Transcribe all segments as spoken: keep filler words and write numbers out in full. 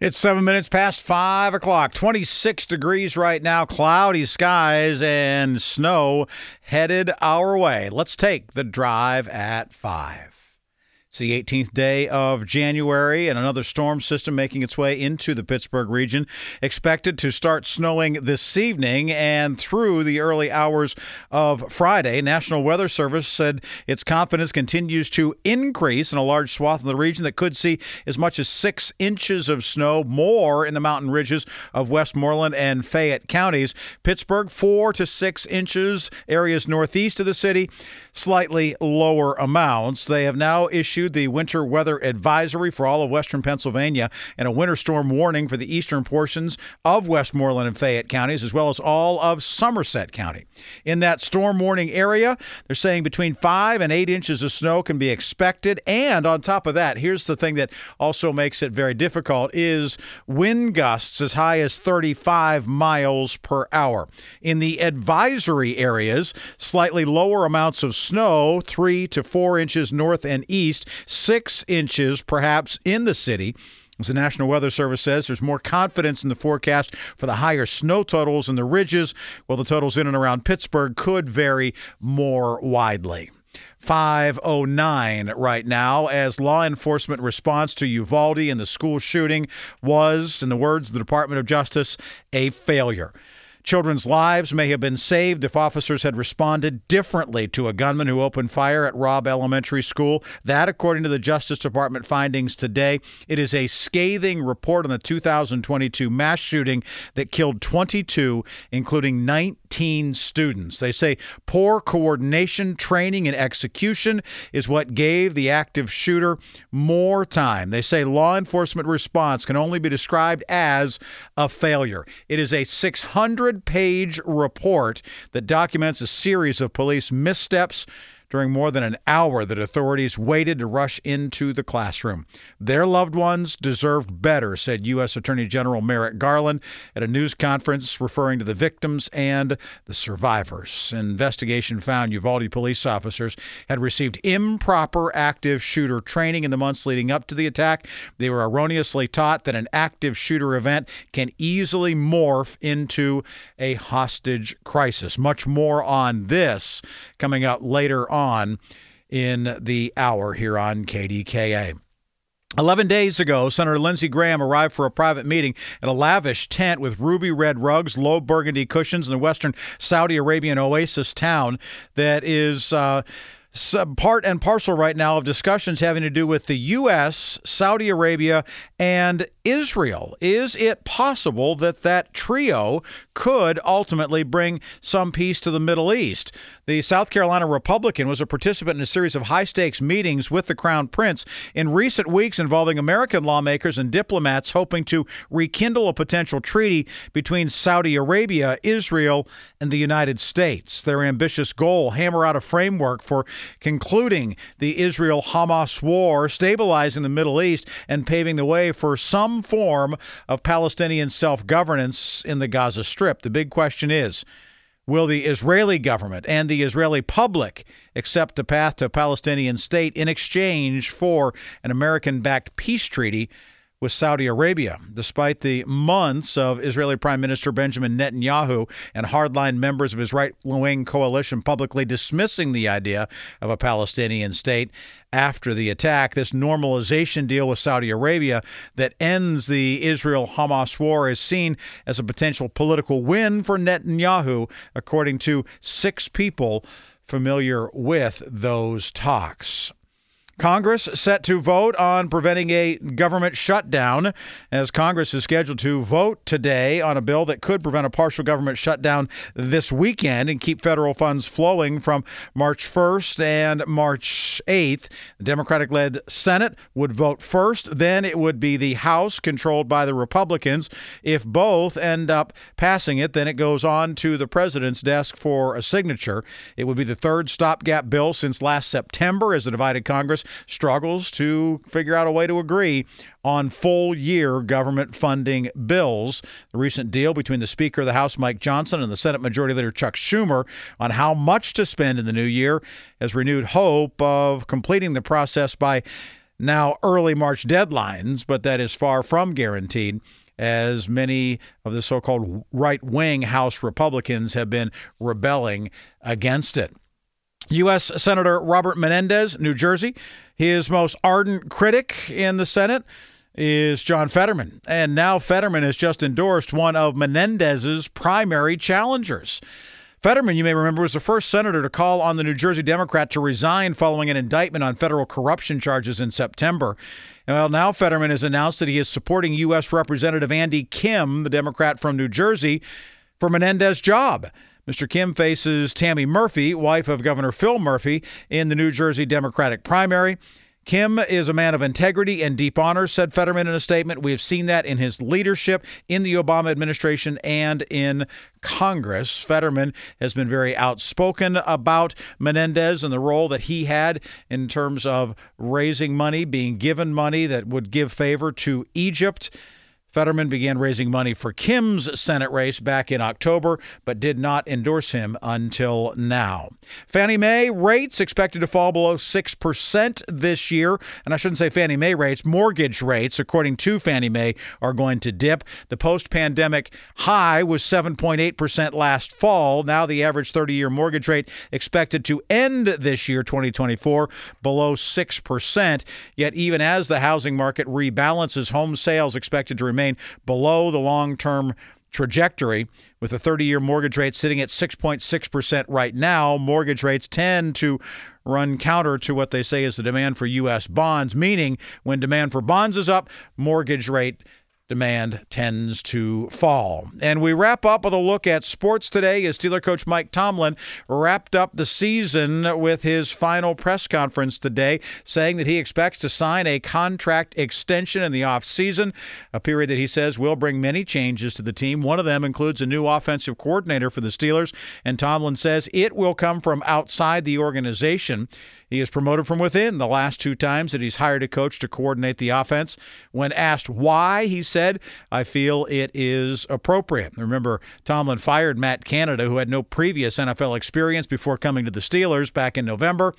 It's seven minutes past five o'clock, twenty-six degrees right now, cloudy skies and snow headed our way. Let's take the drive at five. It's the eighteenth day of January and another storm system making its way into the Pittsburgh region, expected to start snowing this evening and through the early hours of Friday. National Weather Service said its confidence continues to increase in a large swath of the region that could see as much as six inches of snow, more in the mountain ridges of Westmoreland and Fayette counties. Pittsburgh, four to six inches, areas northeast of the city, slightly lower amounts. They have now issued the winter weather advisory for all of western Pennsylvania and a winter storm warning for the eastern portions of Westmoreland and Fayette counties, as well as all of Somerset County. In that storm warning area, they're saying between five and eight inches of snow can be expected. And on top of that, here's the thing that also makes it very difficult is wind gusts as high as thirty-five miles per hour. In the advisory areas, slightly lower amounts of snow, three to four inches north and east, six inches perhaps in the city. As the National Weather Service says, there's more confidence in the forecast for the higher snow totals in the ridges, while the totals in and around Pittsburgh could vary more widely. five oh nine right now as law enforcement response to Uvalde and the school shooting was, in the words of the Department of Justice, a failure. Children's lives may have been saved if officers had responded differently to a gunman who opened fire at Robb Elementary School. That, according to the Justice Department findings today, it is a scathing report on the two thousand twenty-two mass shooting that killed twenty-two, including nineteen students. They say poor coordination, training, and execution is what gave the active shooter more time. They say law enforcement response can only be described as a failure. It is a six hundred page report that documents a series of police missteps during more than an hour that authorities waited to rush into the classroom. Their loved ones deserved better, said U S Attorney General Merrick Garland at a news conference referring to the victims and the survivors. An investigation found Uvalde police officers had received improper active shooter training in the months leading up to the attack. They were erroneously taught that an active shooter event can easily morph into a hostage crisis. Much more on this coming up later on. on in the hour here on K D K A. eleven days ago, Senator Lindsey Graham arrived for a private meeting at a lavish tent with ruby red rugs, low burgundy cushions in the western Saudi Arabian oasis town that is uh, part and parcel right now of discussions having to do with the U S, Saudi Arabia, and Israel. Is it possible that that trio could ultimately bring some peace to the Middle East? The South Carolina Republican was a participant in a series of high-stakes meetings with the Crown Prince in recent weeks involving American lawmakers and diplomats hoping to rekindle a potential treaty between Saudi Arabia, Israel, and the United States. Their ambitious goal, hammer out a framework for concluding the Israel-Hamas war, stabilizing the Middle East, and paving the way for some form of Palestinian self-governance in the Gaza Strip. The big question is, will the Israeli government and the Israeli public accept the path to a Palestinian state in exchange for an American-backed peace treaty with Saudi Arabia? Despite the months of Israeli Prime Minister Benjamin Netanyahu and hardline members of his right-wing coalition publicly dismissing the idea of a Palestinian state after the attack, this normalization deal with Saudi Arabia that ends the Israel-Hamas war is seen as a potential political win for Netanyahu, according to six people familiar with those talks. Congress set to vote on preventing a government shutdown, as Congress is scheduled to vote today on a bill that could prevent a partial government shutdown this weekend and keep federal funds flowing from March first and March eighth. The Democratic-led Senate would vote first, then it would be the House, controlled by the Republicans. If both end up passing it, then it goes on to the president's desk for a signature. It would be the third stopgap bill since last September, as the divided Congress struggles to figure out a way to agree on full-year government funding bills. The recent deal between the Speaker of the House, Mike Johnson, and the Senate Majority Leader Chuck Schumer on how much to spend in the new year has renewed hope of completing the process by now early March deadlines, but that is far from guaranteed, as many of the so-called right-wing House Republicans have been rebelling against it. U S. Senator Robert Menendez, New Jersey, his most ardent critic in the Senate is John Fetterman. And now Fetterman has just endorsed one of Menendez's primary challengers. Fetterman, you may remember, was the first senator to call on the New Jersey Democrat to resign following an indictment on federal corruption charges in September. Well, now Fetterman has announced that he is supporting U S. Representative Andy Kim, the Democrat from New Jersey, for Menendez's job. Mister Kim faces Tammy Murphy, wife of Governor Phil Murphy, in the New Jersey Democratic primary. Kim is a man of integrity and deep honor, said Fetterman in a statement. We have seen that in his leadership in the Obama administration and in Congress. Fetterman has been very outspoken about Menendez and the role that he had in terms of raising money, being given money that would give favor to Egypt. Fetterman began raising money for Kim's Senate race back in October, but did not endorse him until now. Fannie Mae rates expected to fall below six percent this year. And I shouldn't say Fannie Mae rates, mortgage rates, according to Fannie Mae, are going to dip. The post-pandemic high was seven point eight percent last fall. Now the average thirty-year mortgage rate expected to end this year, twenty twenty-four, below six percent. Yet even as the housing market rebalances, home sales expected to remain below the long-term trajectory, with a thirty-year mortgage rate sitting at six point six percent right now. Mortgage rates tend to run counter to what they say is the demand for U S bonds, meaning when demand for bonds is up, mortgage rate demand tends to fall. And we wrap up with a look at sports today, as Steeler coach Mike Tomlin wrapped up the season with his final press conference today, saying that he expects to sign a contract extension in the offseason, a period that he says will bring many changes to the team. One of them includes a new offensive coordinator for the Steelers, and Tomlin says it will come from outside the organization. He is promoted from within the last two times that he's hired a coach to coordinate the offense. When asked why, he said, I feel it is appropriate. Remember, Tomlin fired Matt Canada, who had no previous N F L experience before coming to the Steelers back in November.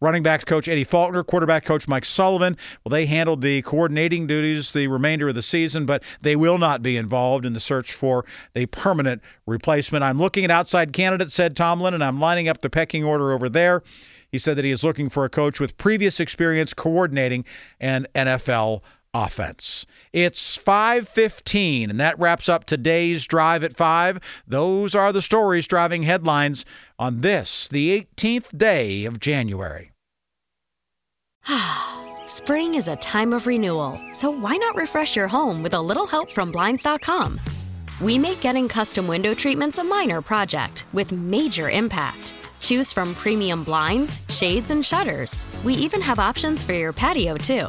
Running backs coach Eddie Faulkner, quarterback coach Mike Sullivan, well, they handled the coordinating duties the remainder of the season, but they will not be involved in the search for a permanent replacement. I'm looking at outside candidates, said Tomlin, and I'm lining up the pecking order over there. He said that he is looking for a coach with previous experience coordinating an N F L offense. It's five fifteen, and that wraps up today's Drive at five. Those are the stories driving headlines on this, the eighteenth day of January. Spring is a time of renewal, so why not refresh your home with a little help from Blinds dot com? We make getting custom window treatments a minor project with major impact. Choose from premium blinds, shades, and shutters. We even have options for your patio, too.